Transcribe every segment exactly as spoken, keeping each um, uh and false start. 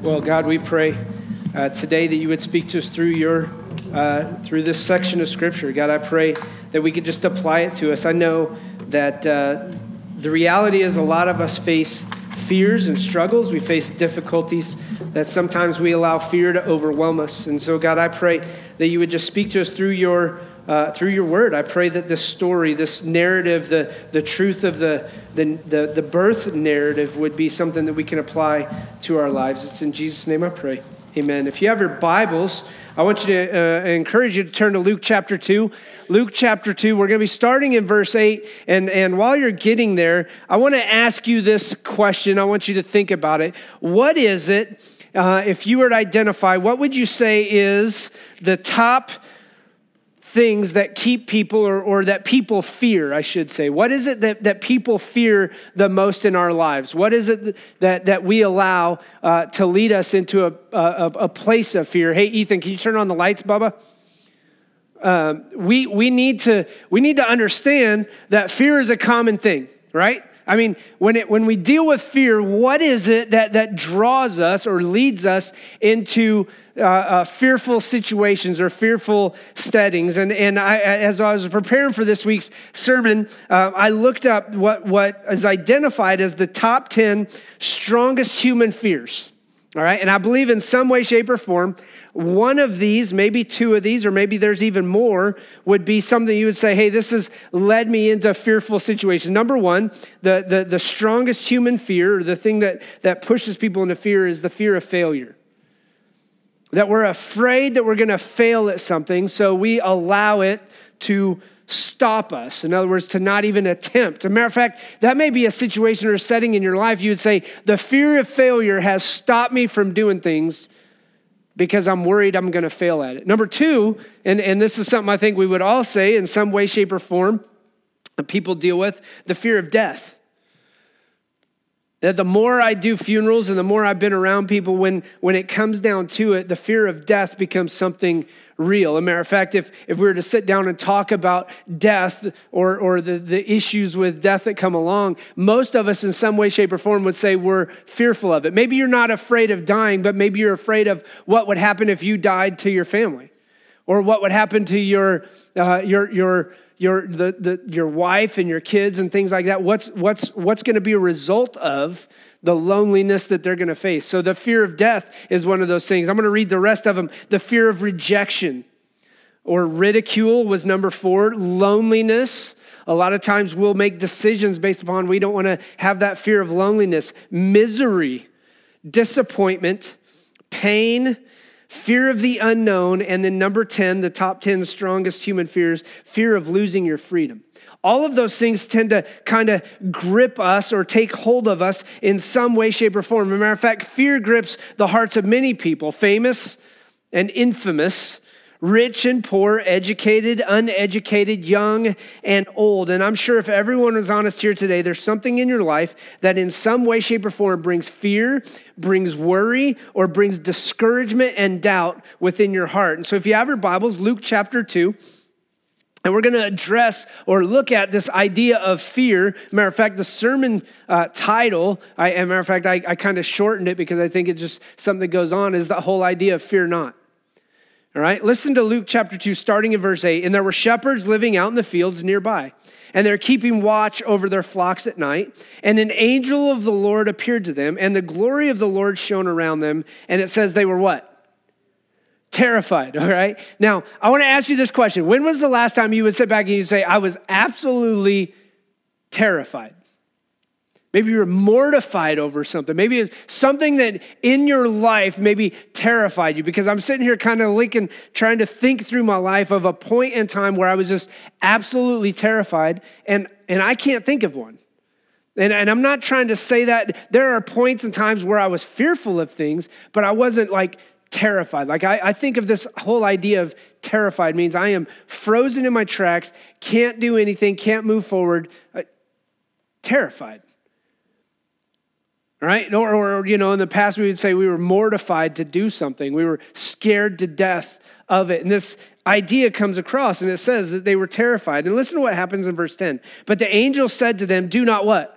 Well, God, we pray uh, today that you would speak to us through your uh, through this section of Scripture. God, I pray that we could just apply it to us. I know that uh, the reality is a lot of us face fears and struggles. We face difficulties that sometimes we allow fear to overwhelm us. And so, God, I pray that you would just speak to us through your Uh, through your word. I pray that this story, this narrative, the the truth of the, the the the birth narrative would be something that we can apply to our lives. It's in Jesus' name I pray. Amen. If you have your Bibles, I want you to uh, encourage you to turn to Luke chapter two. Luke chapter two, we're going to be starting in verse eight. And, and while you're getting there, I want to ask you this question. I want you to think about it. What is it, uh, if you were to identify, what would you say is the top things that keep people or, or that people fear, I should say. What is it that, that people fear the most in our lives? What is it that, that we allow uh, to lead us into a, a, a place of fear? Hey, Ethan, can you turn on the lights, Bubba? Um, we, we need to, we need to understand that fear is a common thing, right? I mean, when it, when we deal with fear, what is it that, that draws us or leads us into uh, uh, fearful situations or fearful settings? And and I, as I was preparing for this week's sermon, uh, I looked up what, what is identified as the top ten strongest human fears. All right, and I believe in some way, shape, or form, one of these, maybe two of these, or maybe there's even more, would be something you would say, hey, this has led me into a fearful situation. Number one, the, the, the strongest human fear, or the thing that, that pushes people into fear, is the fear of failure. That we're afraid that we're going to fail at something, so we allow it to stop us. In other words, to not even attempt. As a matter of fact, that may be a situation or a setting in your life. You would say, the fear of failure has stopped me from doing things because I'm worried I'm going to fail at it. Number two, and, and this is something I think we would all say in some way, shape, or form, people deal with, the fear of death. That the more I do funerals and the more I've been around people, when, when it comes down to it, the fear of death becomes something real. As a matter of fact, if, if we were to sit down and talk about death or, or the, the issues with death that come along, most of us in some way, shape, or form would say we're fearful of it. Maybe you're not afraid of dying, but maybe you're afraid of what would happen if you died to your family, or what would happen to your uh, your your your the, the your wife and your kids and things like that. What's what's what's going to be a result of the loneliness that they're going to face? So the fear of death is one of those things. I'm going to read the rest of them. The fear of rejection or ridicule was number four. Loneliness. A lot of times we'll make decisions based upon we don't want to have that fear of loneliness. Misery, disappointment, pain, fear of the unknown, and then number ten, the top ten strongest human fears, fear of losing your freedom. All of those things tend to kind of grip us or take hold of us in some way, shape, or form. As a matter of fact, fear grips the hearts of many people, famous and infamous, rich and poor, educated, uneducated, young and old. And I'm sure if everyone was honest here today, there's something in your life that in some way, shape, or form brings fear, brings worry, or brings discouragement and doubt within your heart. And so if you have your Bibles, Luke chapter two, and we're going to address or look at this idea of fear. Matter of fact, the sermon uh, title, I, as a matter of fact, I, I kind of shortened it because I think it's just something that goes on, is the whole idea of fear not. All right, listen to Luke chapter two, starting in verse eight. And there were shepherds living out in the fields nearby, and they're keeping watch over their flocks at night. And an angel of the Lord appeared to them, and the glory of the Lord shone around them. And it says they were what? Terrified, all right? Now, I want to ask you this question. When was the last time you would sit back and you'd say, I was absolutely terrified? Maybe you're mortified over something. Maybe it's something that in your life maybe terrified you, because I'm sitting here kind of linking, trying to think through my life of a point in time where I was just absolutely terrified, and, and I can't think of one. And, and I'm not trying to say that. There are points and times where I was fearful of things, but I wasn't like terrified. Like I, I think of this whole idea of terrified means I am frozen in my tracks, can't do anything, can't move forward, uh, terrified. Right? Or, or, you know, in the past, we would say we were mortified to do something. We were scared to death of it. And this idea comes across, and it says that they were terrified. And listen to what happens in verse ten. But the angel said to them, do not what?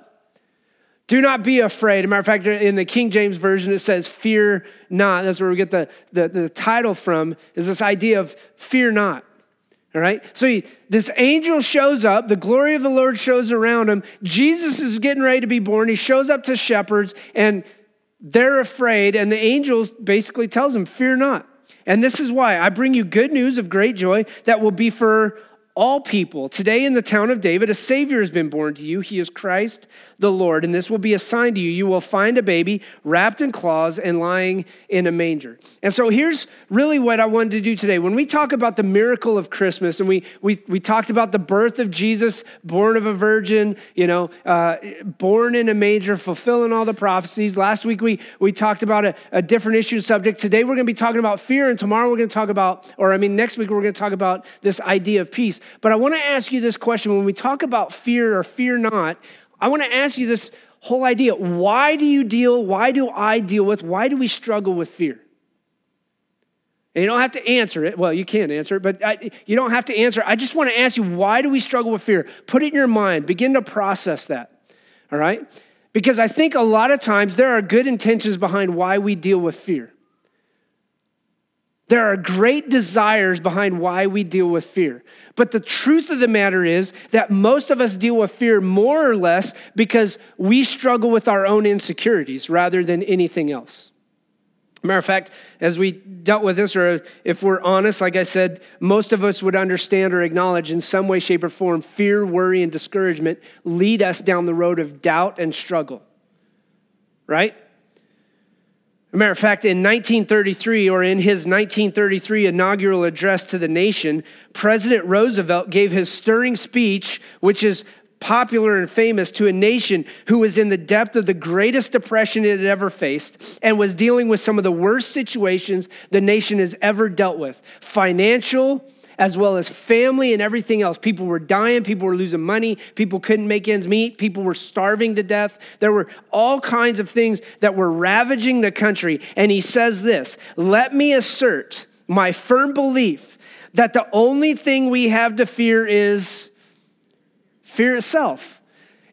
Do not be afraid. As a matter of fact, in the King James Version, it says, fear not. That's where we get the, the, the title from, is this idea of fear not. All right? So he, this angel shows up. The glory of the Lord shows around him. Jesus is getting ready to be born. He shows up to shepherds, and they're afraid. And the angel basically tells them, fear not. And this is why I bring you good news of great joy that will be for all people. Today in the town of David, a Savior has been born to you. He is Christ the Lord, and this will be a sign to you. You will find a baby wrapped in cloths and lying in a manger. And so here's really what I wanted to do today. When we talk about the miracle of Christmas, and we we we talked about the birth of Jesus, born of a virgin, you know, uh, born in a manger, fulfilling all the prophecies. Last week we we talked about a, a different issue subject. Today we're going to be talking about fear, and tomorrow we're going to talk about, or I mean next week we're going to talk about this idea of peace. But I want to ask you this question. When we talk about fear or fear not, I want to ask you this whole idea. Why do you deal, why do I deal with, why do we struggle with fear? And you don't have to answer it. Well, you can answer it, but I, you don't have to answer it. I just want to ask you, why do we struggle with fear? Put it in your mind. Begin to process that, all right? Because I think a lot of times there are good intentions behind why we deal with fear. There are great desires behind why we deal with fear. But the truth of the matter is that most of us deal with fear more or less because we struggle with our own insecurities rather than anything else. Matter of fact, as we dealt with this, or if we're honest, like I said, most of us would understand or acknowledge in some way, shape, or form, fear, worry, and discouragement lead us down the road of doubt and struggle, right? As a matter of fact, in nineteen thirty-three, or in his nineteen thirty-three inaugural address to the nation, President Roosevelt gave his stirring speech, which is popular and famous, to a nation who was in the depth of the greatest depression it had ever faced and was dealing with some of the worst situations the nation has ever dealt with, financial as well as family and everything else. People were dying. People were losing money. People couldn't make ends meet. People were starving to death. There were all kinds of things that were ravaging the country. And he says this, "Let me assert my firm belief that the only thing we have to fear is fear itself."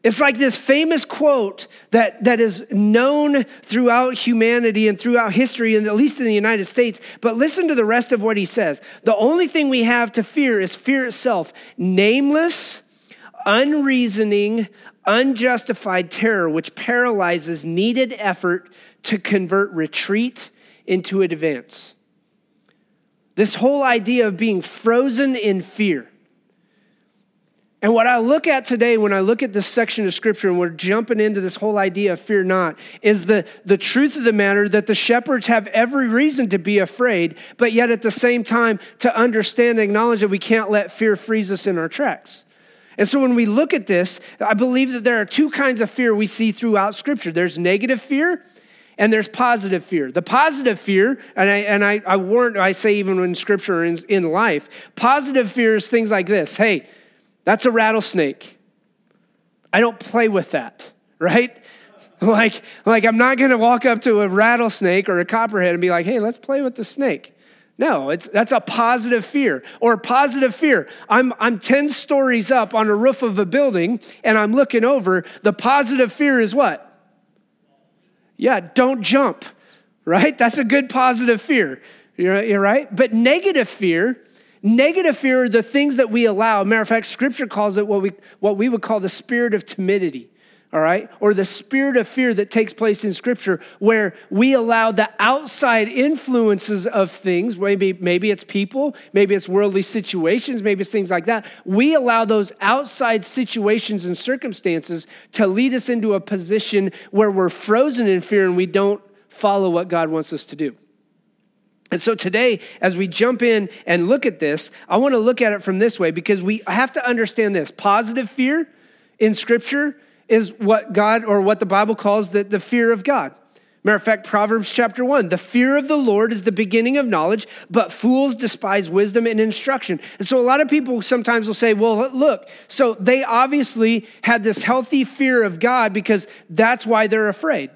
It's like this famous quote that, that is known throughout humanity and throughout history, and at least in the United States. But listen to the rest of what he says. The only thing we have to fear is fear itself. Nameless, unreasoning, unjustified terror, which paralyzes needed effort to convert retreat into advance. This whole idea of being frozen in fear. And what I look at today when I look at this section of scripture, and we're jumping into this whole idea of fear not, is the, the truth of the matter that the shepherds have every reason to be afraid, but yet at the same time to understand and acknowledge that we can't let fear freeze us in our tracks. And so when we look at this, I believe that there are two kinds of fear we see throughout scripture. There's negative fear and there's positive fear. The positive fear, and I and I, I warrant, I say even in scripture in, in life, positive fear is things like this. Hey, that's a rattlesnake. I don't play with that, right? Like, like I'm not going to walk up to a rattlesnake or a copperhead and be like, hey, let's play with the snake. No, it's that's a positive fear. Or positive fear. I'm I'm ten stories up on the roof of a building and I'm looking over. The positive fear is what? Yeah, don't jump, right? That's a good positive fear, you're, you're right? But negative fear... Negative fear are the things that we allow. Matter of fact, scripture calls it what we what we would call the spirit of timidity, all right? Or the spirit of fear that takes place in scripture where we allow the outside influences of things, maybe, maybe it's people, maybe it's worldly situations, maybe it's things like that. We allow those outside situations and circumstances to lead us into a position where we're frozen in fear and we don't follow what God wants us to do. And so today, as we jump in and look at this, I want to look at it from this way because we have to understand this. Positive fear in Scripture is what God or what the Bible calls the, the fear of God. Matter of fact, Proverbs chapter one, the fear of the Lord is the beginning of knowledge, but fools despise wisdom and instruction. And so a lot of people sometimes will say, well, look, so they obviously had this healthy fear of God because that's why they're afraid.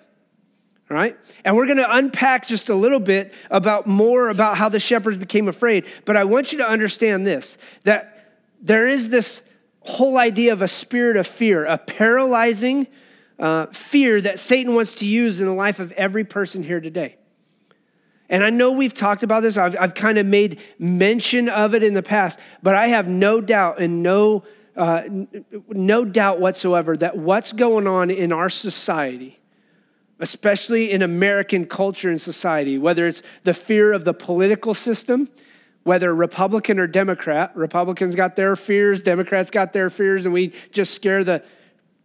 All right, and we're going to unpack just a little bit about more about how the shepherds became afraid. But I want you to understand this, that there is this whole idea of a spirit of fear, a paralyzing uh, fear that Satan wants to use in the life of every person here today. And I know we've talked about this. I've, I've kind of made mention of it in the past, but I have no doubt and no uh, no doubt whatsoever that what's going on in our society, especially in American culture and society, whether it's the fear of the political system, whether Republican or Democrat, Republicans got their fears, Democrats got their fears, and we just scare the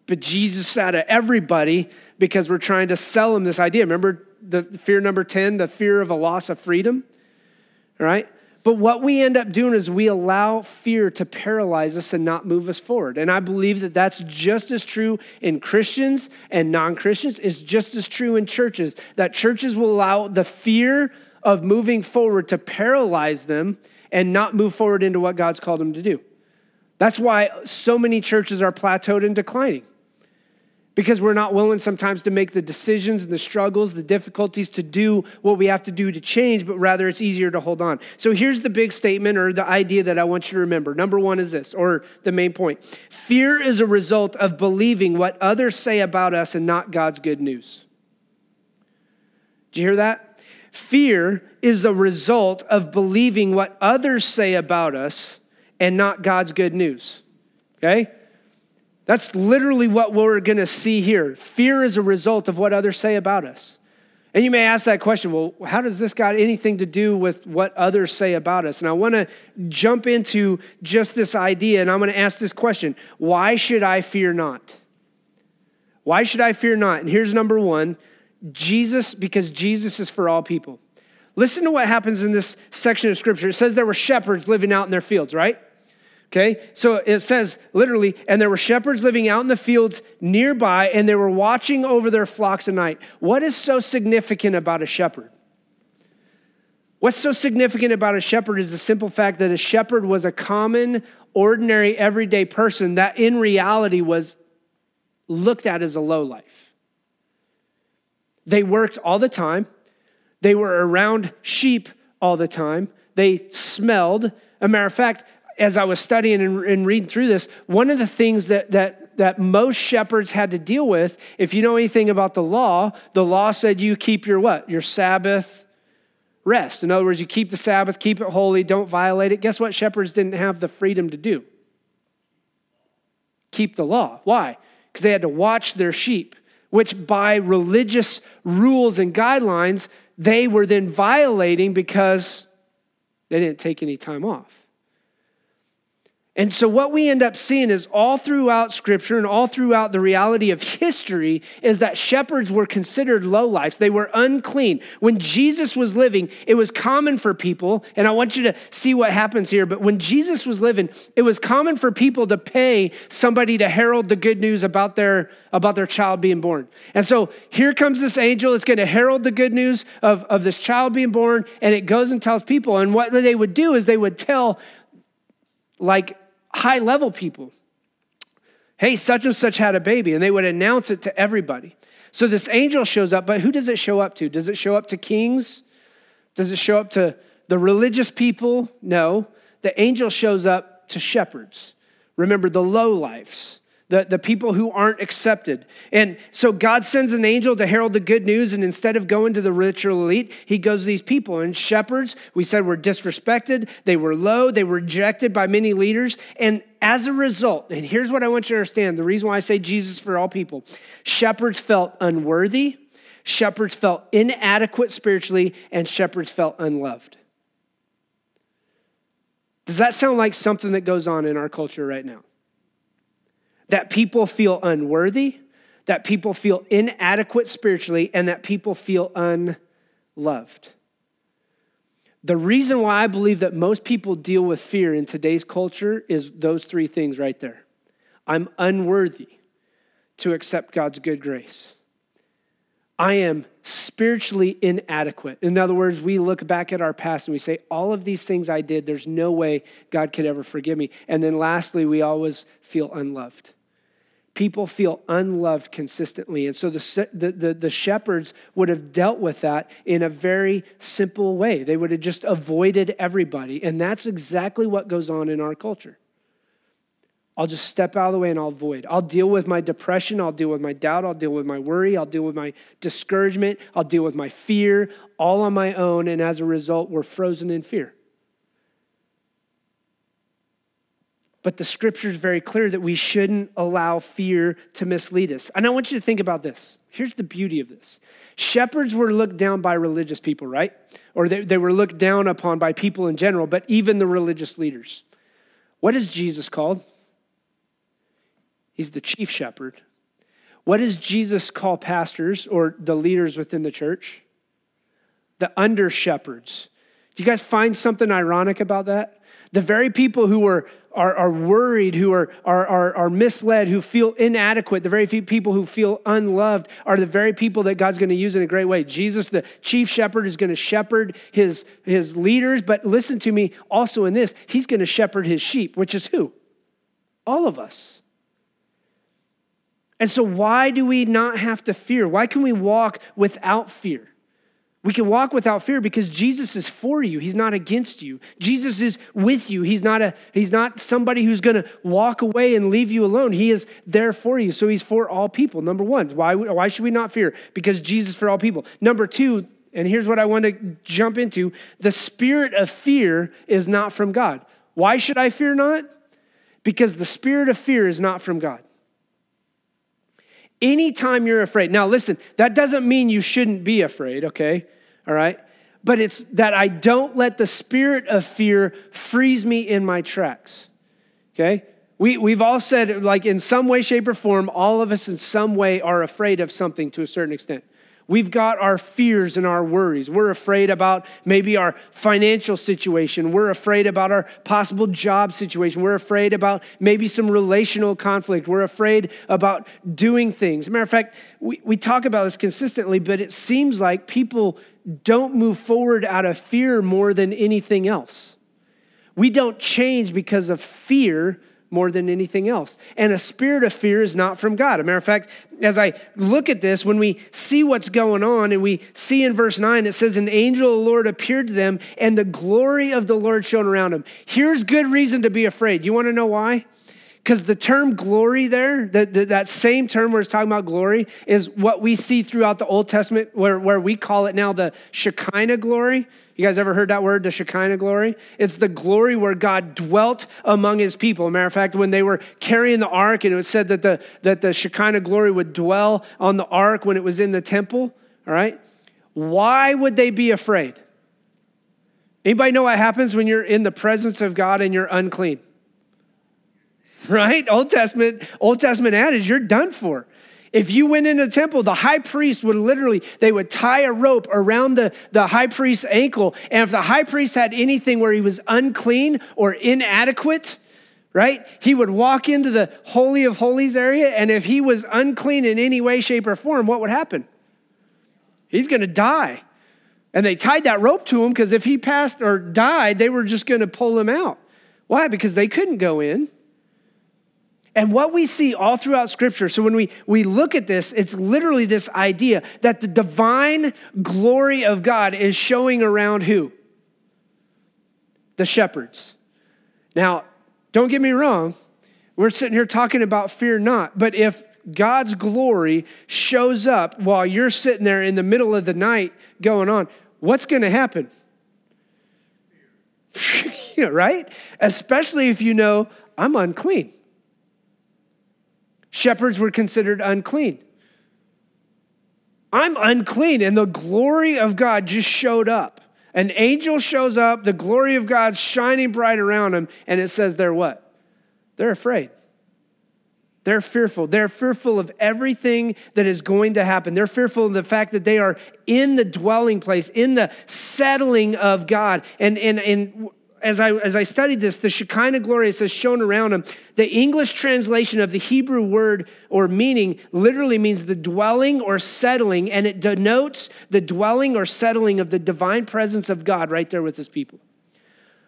bejesus out of everybody because we're trying to sell them this idea. Remember the fear number ten, the fear of a loss of freedom, right? But what we end up doing is we allow fear to paralyze us and not move us forward. And I believe that that's just as true in Christians and non-Christians. It's just as true in churches, that churches will allow the fear of moving forward to paralyze them and not move forward into what God's called them to do. That's why so many churches are plateaued and declining, because we're not willing sometimes to make the decisions and the struggles, the difficulties to do what we have to do to change, but rather it's easier to hold on. So here's the big statement or the idea that I want you to remember. Number one is this, or the main point. Fear is a result of believing what others say about us and not God's good news. Do you hear that? Fear is the result of believing what others say about us and not God's good news, okay? That's literally what we're going to see here. Fear is a result of what others say about us. And you may ask that question, well, how does this got anything to do with what others say about us? And I want to jump into just this idea, and I'm going to ask this question. Why should I fear not? Why should I fear not? And here's number one, Jesus, because Jesus is for all people. Listen to what happens in this section of Scripture. It says there were shepherds living out in their fields, right? Okay, so it says literally, and there were shepherds living out in the fields nearby, and they were watching over their flocks at night. What is so significant about a shepherd? What's so significant about a shepherd is the simple fact that a shepherd was a common, ordinary, everyday person that in reality was looked at as a lowlife. They worked all the time. They were around sheep all the time. They smelled. A matter of fact, as I was studying and, and reading through this, one of the things that, that, that most shepherds had to deal with, if you know anything about the law, the law said you keep your what? Your Sabbath rest. In other words, you keep the Sabbath, keep it holy, don't violate it. Guess what shepherds didn't have the freedom to do? Keep the law. Why? Because they had to watch their sheep, which by religious rules and guidelines, they were then violating because they didn't take any time off. And so what we end up seeing is all throughout Scripture and all throughout the reality of history is that shepherds were considered lowlifes. They were unclean. When Jesus was living, it was common for people, and I want you to see what happens here, but when Jesus was living, it was common for people to pay somebody to herald the good news about their, about their child being born. And so here comes this angel. It's going to herald the good news of, of this child being born, and it goes and tells people. And what they would do is they would tell, like, high-level people, hey, such and such had a baby, and they would announce it to everybody. So this angel shows up, but who does it show up to? Does it show up to kings? Does it show up to the religious people? No. The angel shows up to shepherds. Remember, the lowlifes, the, the people who aren't accepted. And so God sends an angel to herald the good news, and instead of going to the rich or elite, he goes to these people. And shepherds, we said, were disrespected, they were low, they were rejected by many leaders. And as a result, and here's what I want you to understand, the reason why I say Jesus for all people, shepherds felt unworthy, shepherds felt inadequate spiritually, and shepherds felt unloved. Does that sound like something that goes on in our culture right now? That people feel unworthy, that people feel inadequate spiritually, and that people feel unloved. The reason why I believe that most people deal with fear in today's culture is those three things right there. I'm unworthy to accept God's good grace. I am spiritually inadequate. In other words, we look back at our past and we say, all of these things I did, there's no way God could ever forgive me. And then lastly, we always feel unloved. People feel unloved consistently. And so the, the, the, the shepherds would have dealt with that in a very simple way. They would have just avoided everybody. And that's exactly what goes on in our culture. I'll just step out of the way and I'll avoid. I'll deal with my depression. I'll deal with my doubt. I'll deal with my worry. I'll deal with my discouragement. I'll deal with my fear all on my own. And as a result, we're frozen in fear. But the scripture is very clear that we shouldn't allow fear to mislead us. And I want you to think about this. Here's the beauty of this. Shepherds were looked down by religious people, right? Or they, they were looked down upon by people in general, but even the religious leaders. What is Jesus called? He's the chief shepherd. What does Jesus call pastors or the leaders within the church? The under shepherds. Do you guys find something ironic about that? The very people who were Are, are worried, who are, are, are, are misled, who feel inadequate, the very few people who feel unloved are the very people that God's going to use in a great way. Jesus, the chief shepherd, is going to shepherd his, his leaders. But listen to me also in this, he's going to shepherd his sheep, which is who? All of us. And so why do we not have to fear? Why can we walk without fear? We can walk without fear because Jesus is for you. He's not against you. Jesus is with you. He's not a, he's not somebody who's going to walk away and leave you alone. He is there for you. So he's for all people. Number one, why, why should we not fear? Because Jesus is for all people. Number two, and here's what I want to jump into. The spirit of fear is not from God. Why should I fear not? Because the spirit of fear is not from God. Anytime you're afraid. Now listen, that doesn't mean you shouldn't be afraid, okay? All right? But it's that I don't let the spirit of fear freeze me in my tracks, okay? We, we've all said, like in some way, shape, or form, all of us in some way are afraid of something to a certain extent. We've got our fears and our worries. We're afraid about maybe our financial situation. We're afraid about our possible job situation. We're afraid about maybe some relational conflict. We're afraid about doing things. As a matter of fact, we, we talk about this consistently, but it seems like people don't move forward out of fear more than anything else. We don't change because of fear more than anything else. And a spirit of fear is not from God. As a matter of fact, as I look at this, when we see what's going on and we see in verse nine, it says, an angel of the Lord appeared to them and the glory of the Lord shone around them. Here's good reason to be afraid. You want to know why? Because the term glory there, the, the, that same term where it's talking about glory is what we see throughout the Old Testament where, where we call it now the Shekinah glory. You guys ever heard that word, the Shekinah glory? It's the glory where God dwelt among his people. As a matter of fact, when they were carrying the ark and it was said that the, that the Shekinah glory would dwell on the ark when it was in the temple, all right? Why would they be afraid? Anybody know what happens when you're in the presence of God and you're unclean? Right? Old Testament, Old Testament adage, you're done for. If you went into the temple, the high priest would literally, they would tie a rope around the, the high priest's ankle. And if the high priest had anything where he was unclean or inadequate, right? He would walk into the Holy of Holies area. And if he was unclean in any way, shape, or form, what would happen? He's going to die. And they tied that rope to him because if he passed or died, they were just going to pull him out. Why? Because they couldn't go in. And what we see all throughout scripture, so when we, we look at this, it's literally this idea that the divine glory of God is showing around who? The shepherds. Now, don't get me wrong. We're sitting here talking about fear not, but if God's glory shows up while you're sitting there in the middle of the night going on, what's going to happen? Right? Especially if you know I'm unclean. Shepherds were considered unclean. I'm unclean, and the glory of God just showed up. An angel shows up, the glory of God's shining bright around them, and it says they're what? They're afraid. They're fearful. They're fearful of everything that is going to happen. They're fearful of the fact that they are in the dwelling place, in the settling of God. And, and, and, As I as I studied this, the Shekinah glory says shown around him. The English translation of the Hebrew word or meaning literally means the dwelling or settling, and it denotes the dwelling or settling of the divine presence of God right there with his people.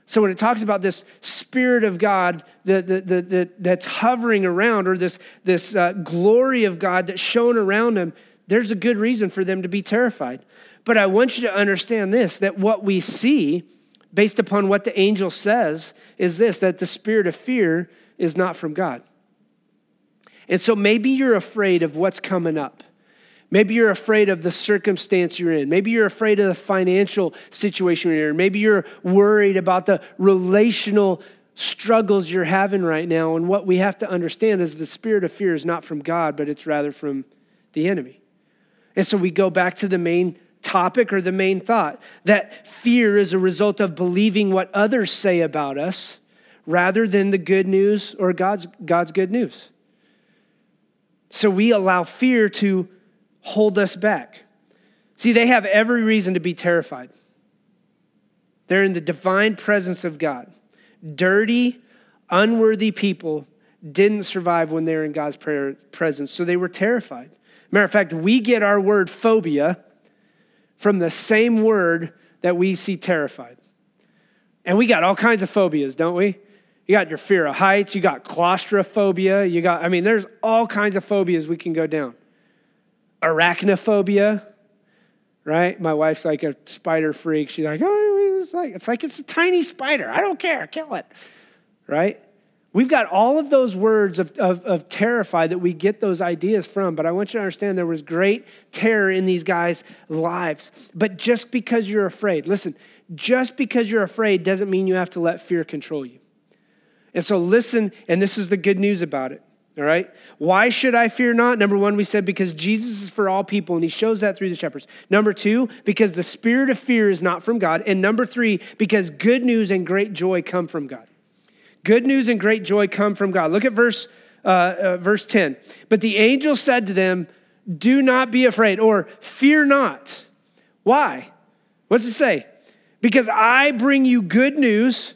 So when it talks about this spirit of God that, that, that, that, that's hovering around, or this, this uh, glory of God that's shown around him, there's a good reason for them to be terrified. But I want you to understand this, that what we see based upon what the angel says is this, that the spirit of fear is not from God. And so maybe you're afraid of what's coming up. Maybe you're afraid of the circumstance you're in. Maybe you're afraid of the financial situation you're in. Maybe you're worried about the relational struggles you're having right now. And what we have to understand is the spirit of fear is not from God, but it's rather from the enemy. And so we go back to the main topic or the main thought, that fear is a result of believing what others say about us rather than the good news or God's, God's good news. So we allow fear to hold us back. See, they have every reason to be terrified. They're in the divine presence of God. Dirty, unworthy people didn't survive when they were in God's presence, so they were terrified. Matter of fact, we get our word phobia from the same word that we see terrified. And we got all kinds of phobias, don't we? You got your fear of heights, you got claustrophobia, you got, I mean, there's all kinds of phobias we can go down. Arachnophobia, right? My wife's like a spider freak. She's like, oh, it's like, it's like it's a tiny spider. I don't care. Kill it, right? We've got all of those words of, of, of terrified that we get those ideas from, but I want you to understand there was great terror in these guys' lives. But just because you're afraid, listen, just because you're afraid doesn't mean you have to let fear control you. And so listen, and this is the good news about it. All right. Why should I fear not? Number one, we said because Jesus is for all people, and he shows that through the shepherds. Number two, because the spirit of fear is not from God. And number three, because good news and great joy come from God. Good news and great joy come from God. Look at verse uh, uh, verse ten. But the angel said to them, do not be afraid, or fear not. Why? What's it say? Because I bring you good news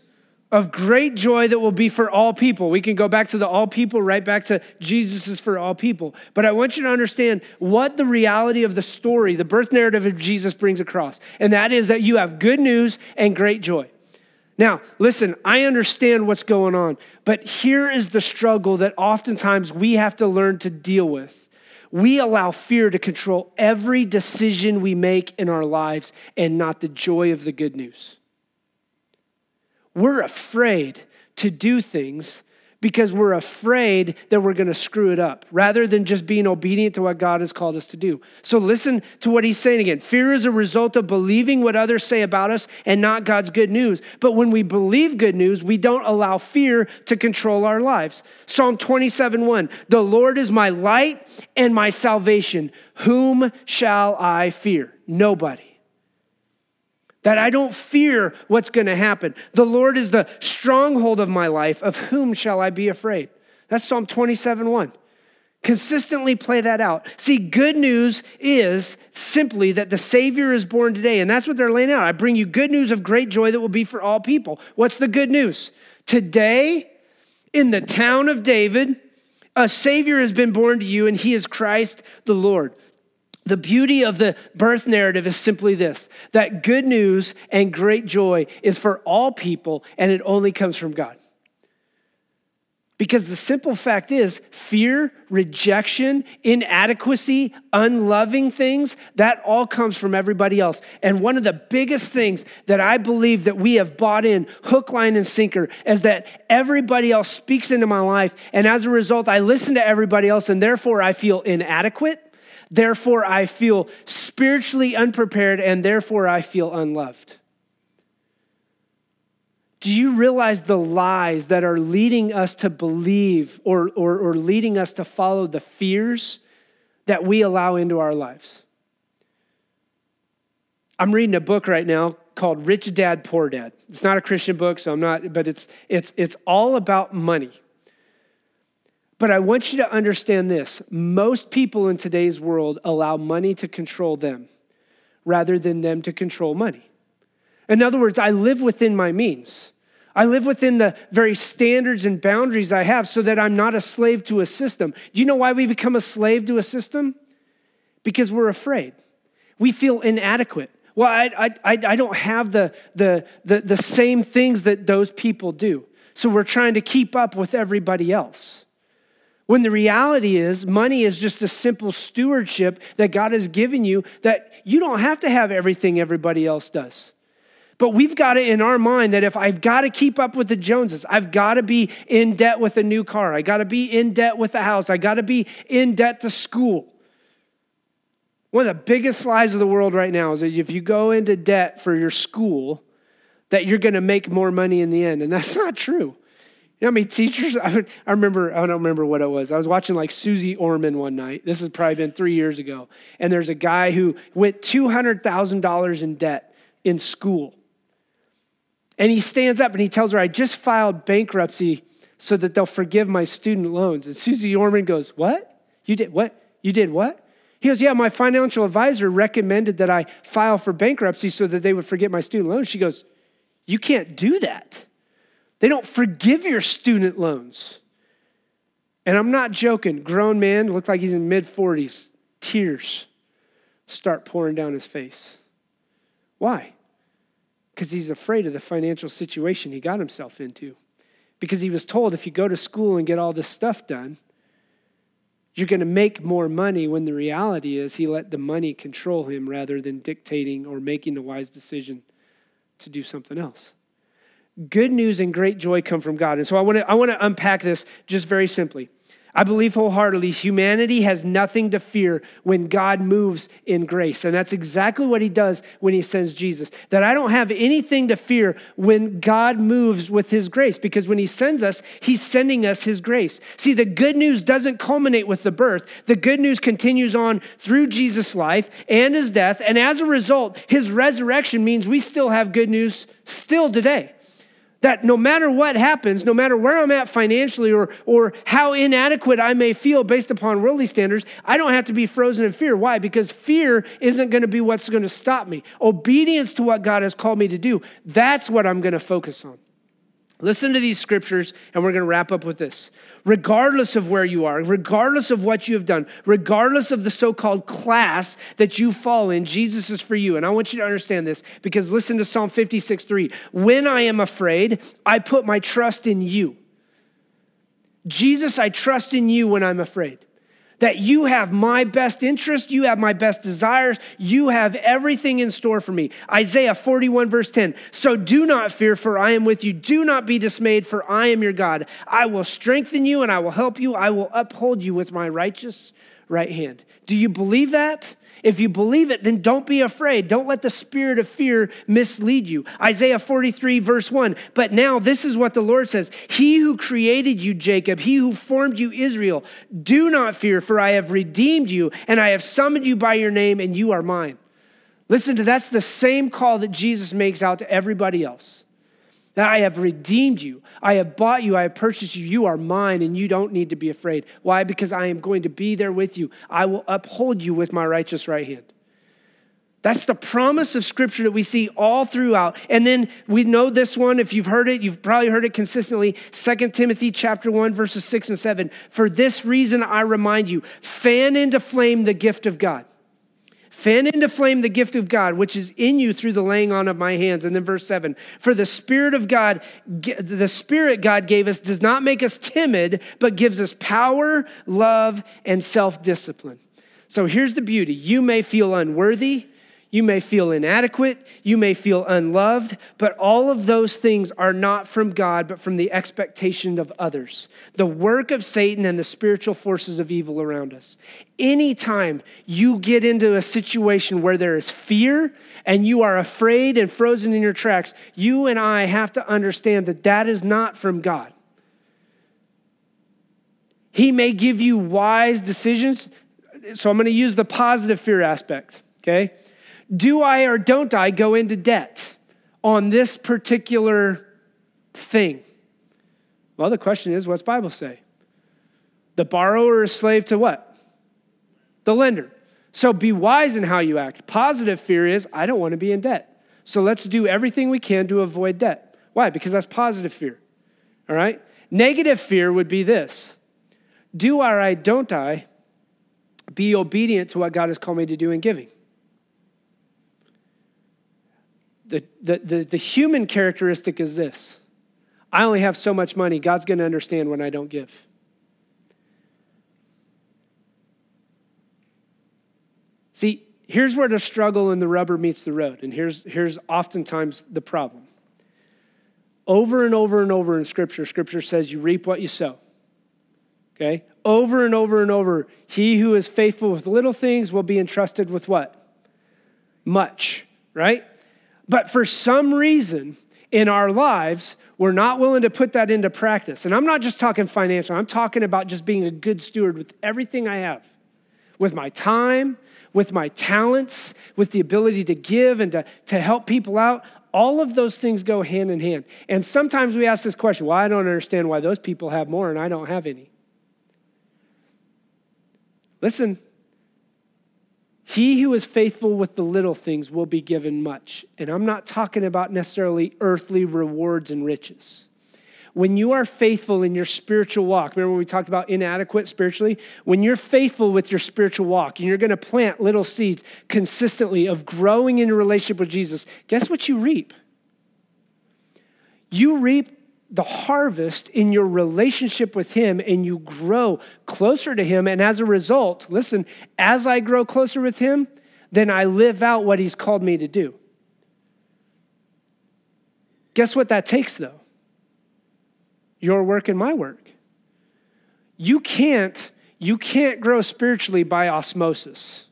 of great joy that will be for all people. We can go back to the all people, right back to Jesus is for all people. But I want you to understand what the reality of the story, the birth narrative of Jesus brings across. And that is that you have good news and great joy. Now, listen, I understand what's going on, but here is the struggle that oftentimes we have to learn to deal with. We allow fear to control every decision we make in our lives and not the joy of the good news. We're afraid to do things because we're afraid that we're going to screw it up rather than just being obedient to what God has called us to do. So listen to what he's saying again. Fear is a result of believing what others say about us and not God's good news. But when we believe good news, we don't allow fear to control our lives. Psalm twenty-seven one, the Lord is my light and my salvation. Whom shall I fear? Nobody. That I don't fear what's going to happen. The Lord is the stronghold of my life. Of whom shall I be afraid? That's Psalm twenty-seven one. Consistently play that out. See, good news is simply that the Savior is born today. And that's what they're laying out. I bring you good news of great joy that will be for all people. What's the good news? Today, in the town of David, a Savior has been born to you, and he is Christ the Lord. The beauty of the birth narrative is simply this, that good news and great joy is for all people, and it only comes from God. Because the simple fact is fear, rejection, inadequacy, unloving things, that all comes from everybody else. And one of the biggest things that I believe that we have bought in hook, line, and sinker is that everybody else speaks into my life. And as a result, I listen to everybody else, and therefore I feel inadequate. Therefore, I feel spiritually unprepared, and therefore I feel unloved. Do you realize the lies that are leading us to believe or, or, or leading us to follow the fears that we allow into our lives? I'm reading a book right now called Rich Dad, Poor Dad. It's not a Christian book, so I'm not, but it's it's it's all about money. But I want you to understand this. Most people in today's world allow money to control them rather than them to control money. In other words, I live within my means. I live within the very standards and boundaries I have so that I'm not a slave to a system. Do you know why we become a slave to a system? Because we're afraid. We feel inadequate. Well, I I I don't have the the the, the same things that those people do. So we're trying to keep up with everybody else. When the reality is money is just a simple stewardship that God has given you, that you don't have to have everything everybody else does. But we've got it in our mind that if I've got to keep up with the Joneses, I've got to be in debt with a new car. I got to be in debt with a house. I got to be in debt to school. One of the biggest lies of the world right now is that if you go into debt for your school, that you're going to make more money in the end. And that's not true. You know how many teachers, I, would, I remember, I don't remember what it was. I was watching like Susie Orman one night. This has probably been three years ago. And there's a guy who went two hundred thousand dollars in debt in school. And he stands up and he tells her, I just filed bankruptcy so that they'll forgive my student loans. And Susie Orman goes, what? You did what? You did what? He goes, yeah, my financial advisor recommended that I file for bankruptcy so that they would forgive my student loans. She goes, you can't do that. They don't forgive your student loans. And I'm not joking. Grown man, looked like he's in mid forties. Tears start pouring down his face. Why? Because he's afraid of the financial situation he got himself into. Because he was told if you go to school and get all this stuff done, you're going to make more money, when the reality is he let the money control him rather than dictating or making a wise decision to do something else. Good news and great joy come from God. And so I want to I want to unpack this just very simply. I believe wholeheartedly humanity has nothing to fear when God moves in grace. And that's exactly what he does when he sends Jesus. That I don't have anything to fear when God moves with his grace, because when he sends us, he's sending us his grace. See, the good news doesn't culminate with the birth. The good news continues on through Jesus' life and his death. And as a result, his resurrection means we still have good news still today. That no matter what happens, no matter where I'm at financially or, or how inadequate I may feel based upon worldly standards, I don't have to be frozen in fear. Why? Because fear isn't going to be what's going to stop me. Obedience to what God has called me to do, that's what I'm going to focus on. Listen to these scriptures, and we're going to wrap up with this. Regardless of where you are, regardless of what you have done, regardless of the so-called class that you fall in, Jesus is for you. And I want you to understand this, because listen to Psalm fifty-six three. When I am afraid, I put my trust in you. Jesus, I trust in you when I'm afraid. That you have my best interest, you have my best desires, you have everything in store for me. Isaiah forty-one verse ten, so do not fear, for I am with you. Do not be dismayed, for I am your God. I will strengthen you and I will help you. I will uphold you with my righteous right hand. Do you believe that? If you believe it, then don't be afraid. Don't let the spirit of fear mislead you. Isaiah forty-three, verse one. But now this is what the Lord says. He who created you, Jacob, he who formed you, Israel, do not fear, for I have redeemed you, and I have summoned you by your name, and you are mine. Listen to that's the same call that Jesus makes out to everybody else. That I have redeemed you. I have bought you. I have purchased you. You are mine, and you don't need to be afraid. Why? Because I am going to be there with you. I will uphold you with my righteous right hand. That's the promise of Scripture that we see all throughout. And then we know this one. If you've heard it, you've probably heard it consistently. Second Timothy chapter one, verses six and seven. For this reason, I remind you, fan into flame the gift of God. Fan into flame the gift of God, which is in you through the laying on of my hands. And then verse seven, for the Spirit of God, the Spirit God gave us does not make us timid, but gives us power, love, and self-discipline. So here's the beauty. You may feel unworthy. You may feel inadequate. You may feel unloved, but all of those things are not from God, but from the expectation of others, the work of Satan and the spiritual forces of evil around us. Anytime you get into a situation where there is fear and you are afraid and frozen in your tracks, you and I have to understand that that is not from God. He may give you wise decisions. So I'm going to use the positive fear aspect, okay? Do I or don't I go into debt on this particular thing? Well, the question is, what's the Bible say? The borrower is slave to what? The lender. So be wise in how you act. Positive fear is, I don't want to be in debt. So let's do everything we can to avoid debt. Why? Because that's positive fear. All right? Negative fear would be this. Do I or I don't I be obedient to what God has called me to do in giving? The, the the the human characteristic is this. I only have so much money. God's going to understand when I don't give. See, here's where the struggle and the rubber meets the road. And here's, here's oftentimes the problem. Over and over and over in Scripture, Scripture says you reap what you sow, okay? Over and over and over, he who is faithful with little things will be entrusted with what? Much, right? But for some reason in our lives, we're not willing to put that into practice. And I'm not just talking financial. I'm talking about just being a good steward with everything I have, with my time, with my talents, with the ability to give and to, to help people out. All of those things go hand in hand. And sometimes we ask this question, well, I don't understand why those people have more and I don't have any. Listen, he who is faithful with the little things will be given much. And I'm not talking about necessarily earthly rewards and riches. When you are faithful in your spiritual walk, remember when we talked about inadequate spiritually? When you're faithful with your spiritual walk and you're going to plant little seeds consistently of growing in your relationship with Jesus, guess what you reap? You reap the harvest in your relationship with him and you grow closer to him. And as a result, listen, as I grow closer with him, then I live out what he's called me to do. Guess what that takes though? Your work and my work. You can't, you can't grow spiritually by osmosis,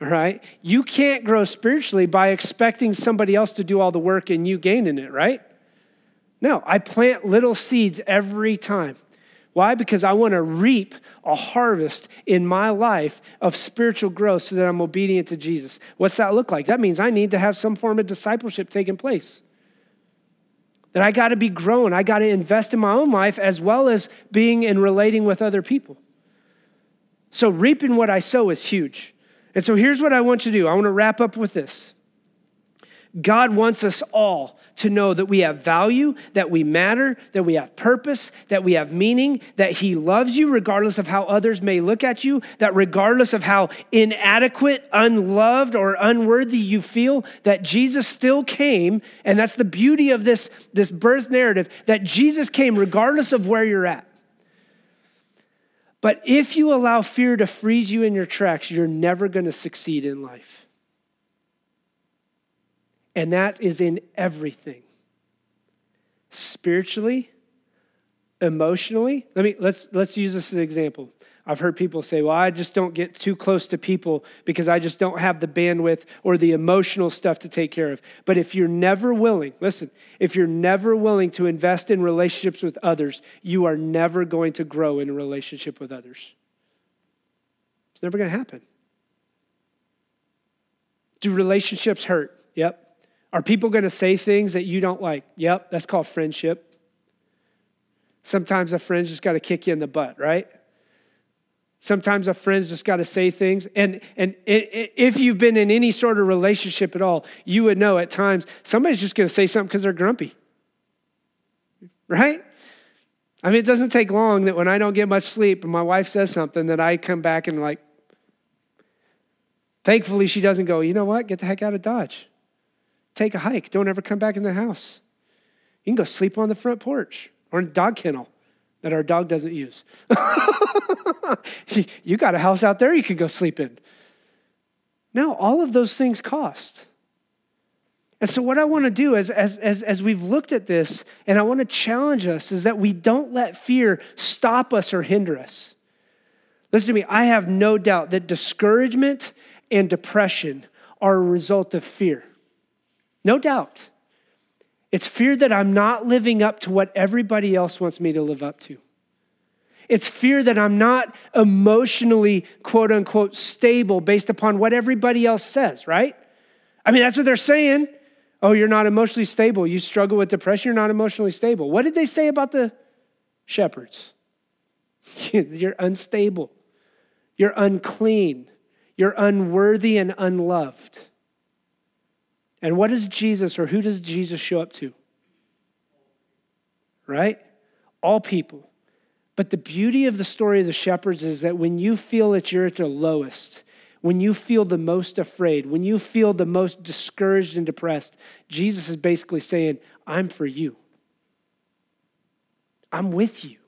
all right? You can't grow spiritually by expecting somebody else to do all the work and you gaining it, right? No, I plant little seeds every time. Why? Because I want to reap a harvest in my life of spiritual growth so that I'm obedient to Jesus. What's that look like? That means I need to have some form of discipleship taking place. That I got to be grown. I got to invest in my own life as well as being and relating with other people. So reaping what I sow is huge. And so here's what I want you to do. I want to wrap up with this. God wants us all to know that we have value, that we matter, that we have purpose, that we have meaning, that he loves you regardless of how others may look at you, that regardless of how inadequate, unloved, or unworthy you feel, that Jesus still came, and that's the beauty of this, this birth narrative, that Jesus came regardless of where you're at. But if you allow fear to freeze you in your tracks, you're never going to succeed in life. And that is in everything. Spiritually, emotionally. Let me let's let's use this as an example. I've heard people say, well, I just don't get too close to people because I just don't have the bandwidth or the emotional stuff to take care of. But if you're never willing, listen, if you're never willing to invest in relationships with others, you are never going to grow in a relationship with others. It's never going to happen. Do relationships hurt? Yep. Are people going to say things that you don't like? Yep, that's called friendship. Sometimes a friend's just got to kick you in the butt, right? Sometimes a friend's just got to say things. And, and if you've been in any sort of relationship at all, you would know at times somebody's just going to say something because they're grumpy, right? I mean, it doesn't take long that when I don't get much sleep and my wife says something that I come back and like, thankfully she doesn't go, you know what, get the heck out of Dodge. Take a hike. Don't ever come back in the house. You can go sleep on the front porch or in the dog kennel that our dog doesn't use. You got a house out there you can go sleep in. Now, all of those things cost. And so what I want to do as, as, as, as we've looked at this, and I want to challenge us, is that we don't let fear stop us or hinder us. Listen to me. I have no doubt that discouragement and depression are a result of fear. No doubt. It's fear that I'm not living up to what everybody else wants me to live up to. It's fear that I'm not emotionally, quote unquote, stable based upon what everybody else says, right? I mean, that's what they're saying. Oh, you're not emotionally stable. You struggle with depression. You're not emotionally stable. What did they say about the shepherds? You're unstable. You're unclean. You're unworthy and unloved. And what does Jesus, or who does Jesus show up to? Right? All people. But the beauty of the story of the shepherds is that when you feel that you're at the lowest, when you feel the most afraid, when you feel the most discouraged and depressed, Jesus is basically saying, I'm for you. I'm with you.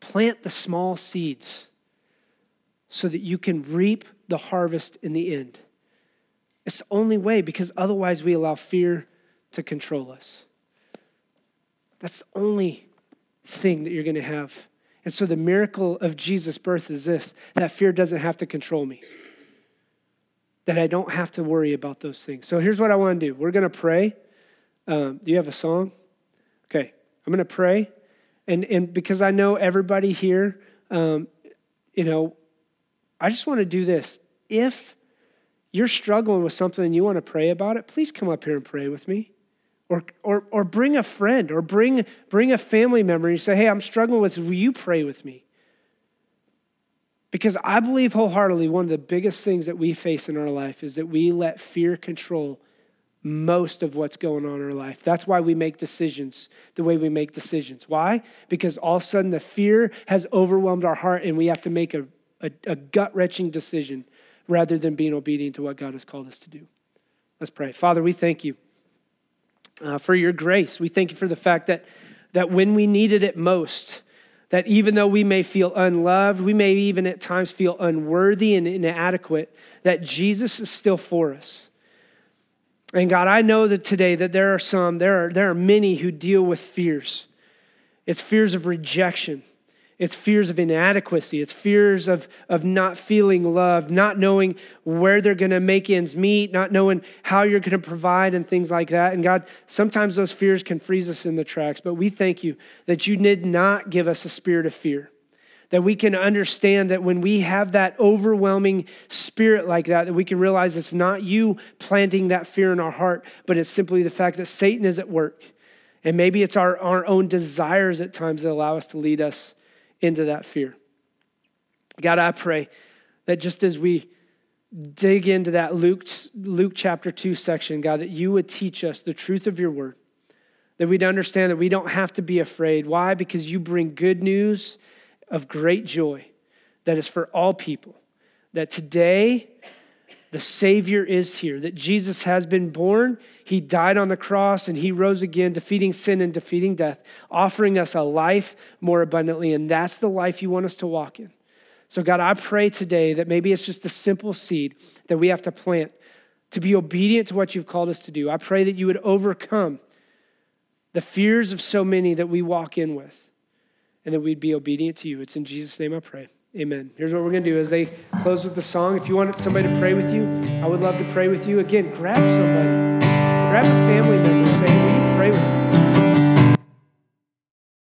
Plant the small seeds so that you can reap the harvest in the end. It's the only way, because otherwise we allow fear to control us. That's the only thing that you're going to have. And so the miracle of Jesus' birth is this, that fear doesn't have to control me, that I don't have to worry about those things. So here's what I want to do. We're going to pray. Um, do you have a song? Okay, I'm going to pray. And and because I know everybody here, um, you know, I just want to do this. If you're struggling with something and you want to pray about it, please come up here and pray with me. Or or or bring a friend, or bring bring a family member and say, hey, I'm struggling with this. Will you pray with me? Because I believe wholeheartedly one of the biggest things that we face in our life is that we let fear control most of what's going on in our life. That's why we make decisions the way we make decisions. Why? Because all of a sudden the fear has overwhelmed our heart and we have to make a, a, a gut-wrenching decision rather than being obedient to what God has called us to do. Let's pray. Father, we thank you uh, for your grace. We thank you for the fact that, that when we needed it most, that even though we may feel unloved, we may even at times feel unworthy and inadequate, that Jesus is still for us. And God, I know that today that there are some, there are, there are many who deal with fears. It's fears of rejection. It's fears of inadequacy. It's fears of, of not feeling loved, not knowing where they're going to make ends meet, not knowing how you're going to provide and things like that. And God, sometimes those fears can freeze us in the tracks, but we thank you that you did not give us a spirit of fear, that we can understand that when we have that overwhelming spirit like that, that we can realize it's not you planting that fear in our heart, but it's simply the fact that Satan is at work. And maybe it's our, our own desires at times that allow us to lead us into that fear. God, I pray that just as we dig into that Luke, Luke chapter two section, God, that you would teach us the truth of your word, that we'd understand that we don't have to be afraid. Why? Because you bring good news of great joy that is for all people, that today the Savior is here, that Jesus has been born. He died on the cross and he rose again, defeating sin and defeating death, offering us a life more abundantly. And that's the life you want us to walk in. So God, I pray today that maybe it's just a simple seed that we have to plant to be obedient to what you've called us to do. I pray that you would overcome the fears of so many that we walk in with, and that we'd be obedient to you. It's in Jesus' name I pray. Amen. Here's what we're going to do as they close with the song. If you want somebody to pray with you, I would love to pray with you. Again, grab somebody. Grab a family member and say, will you pray with me?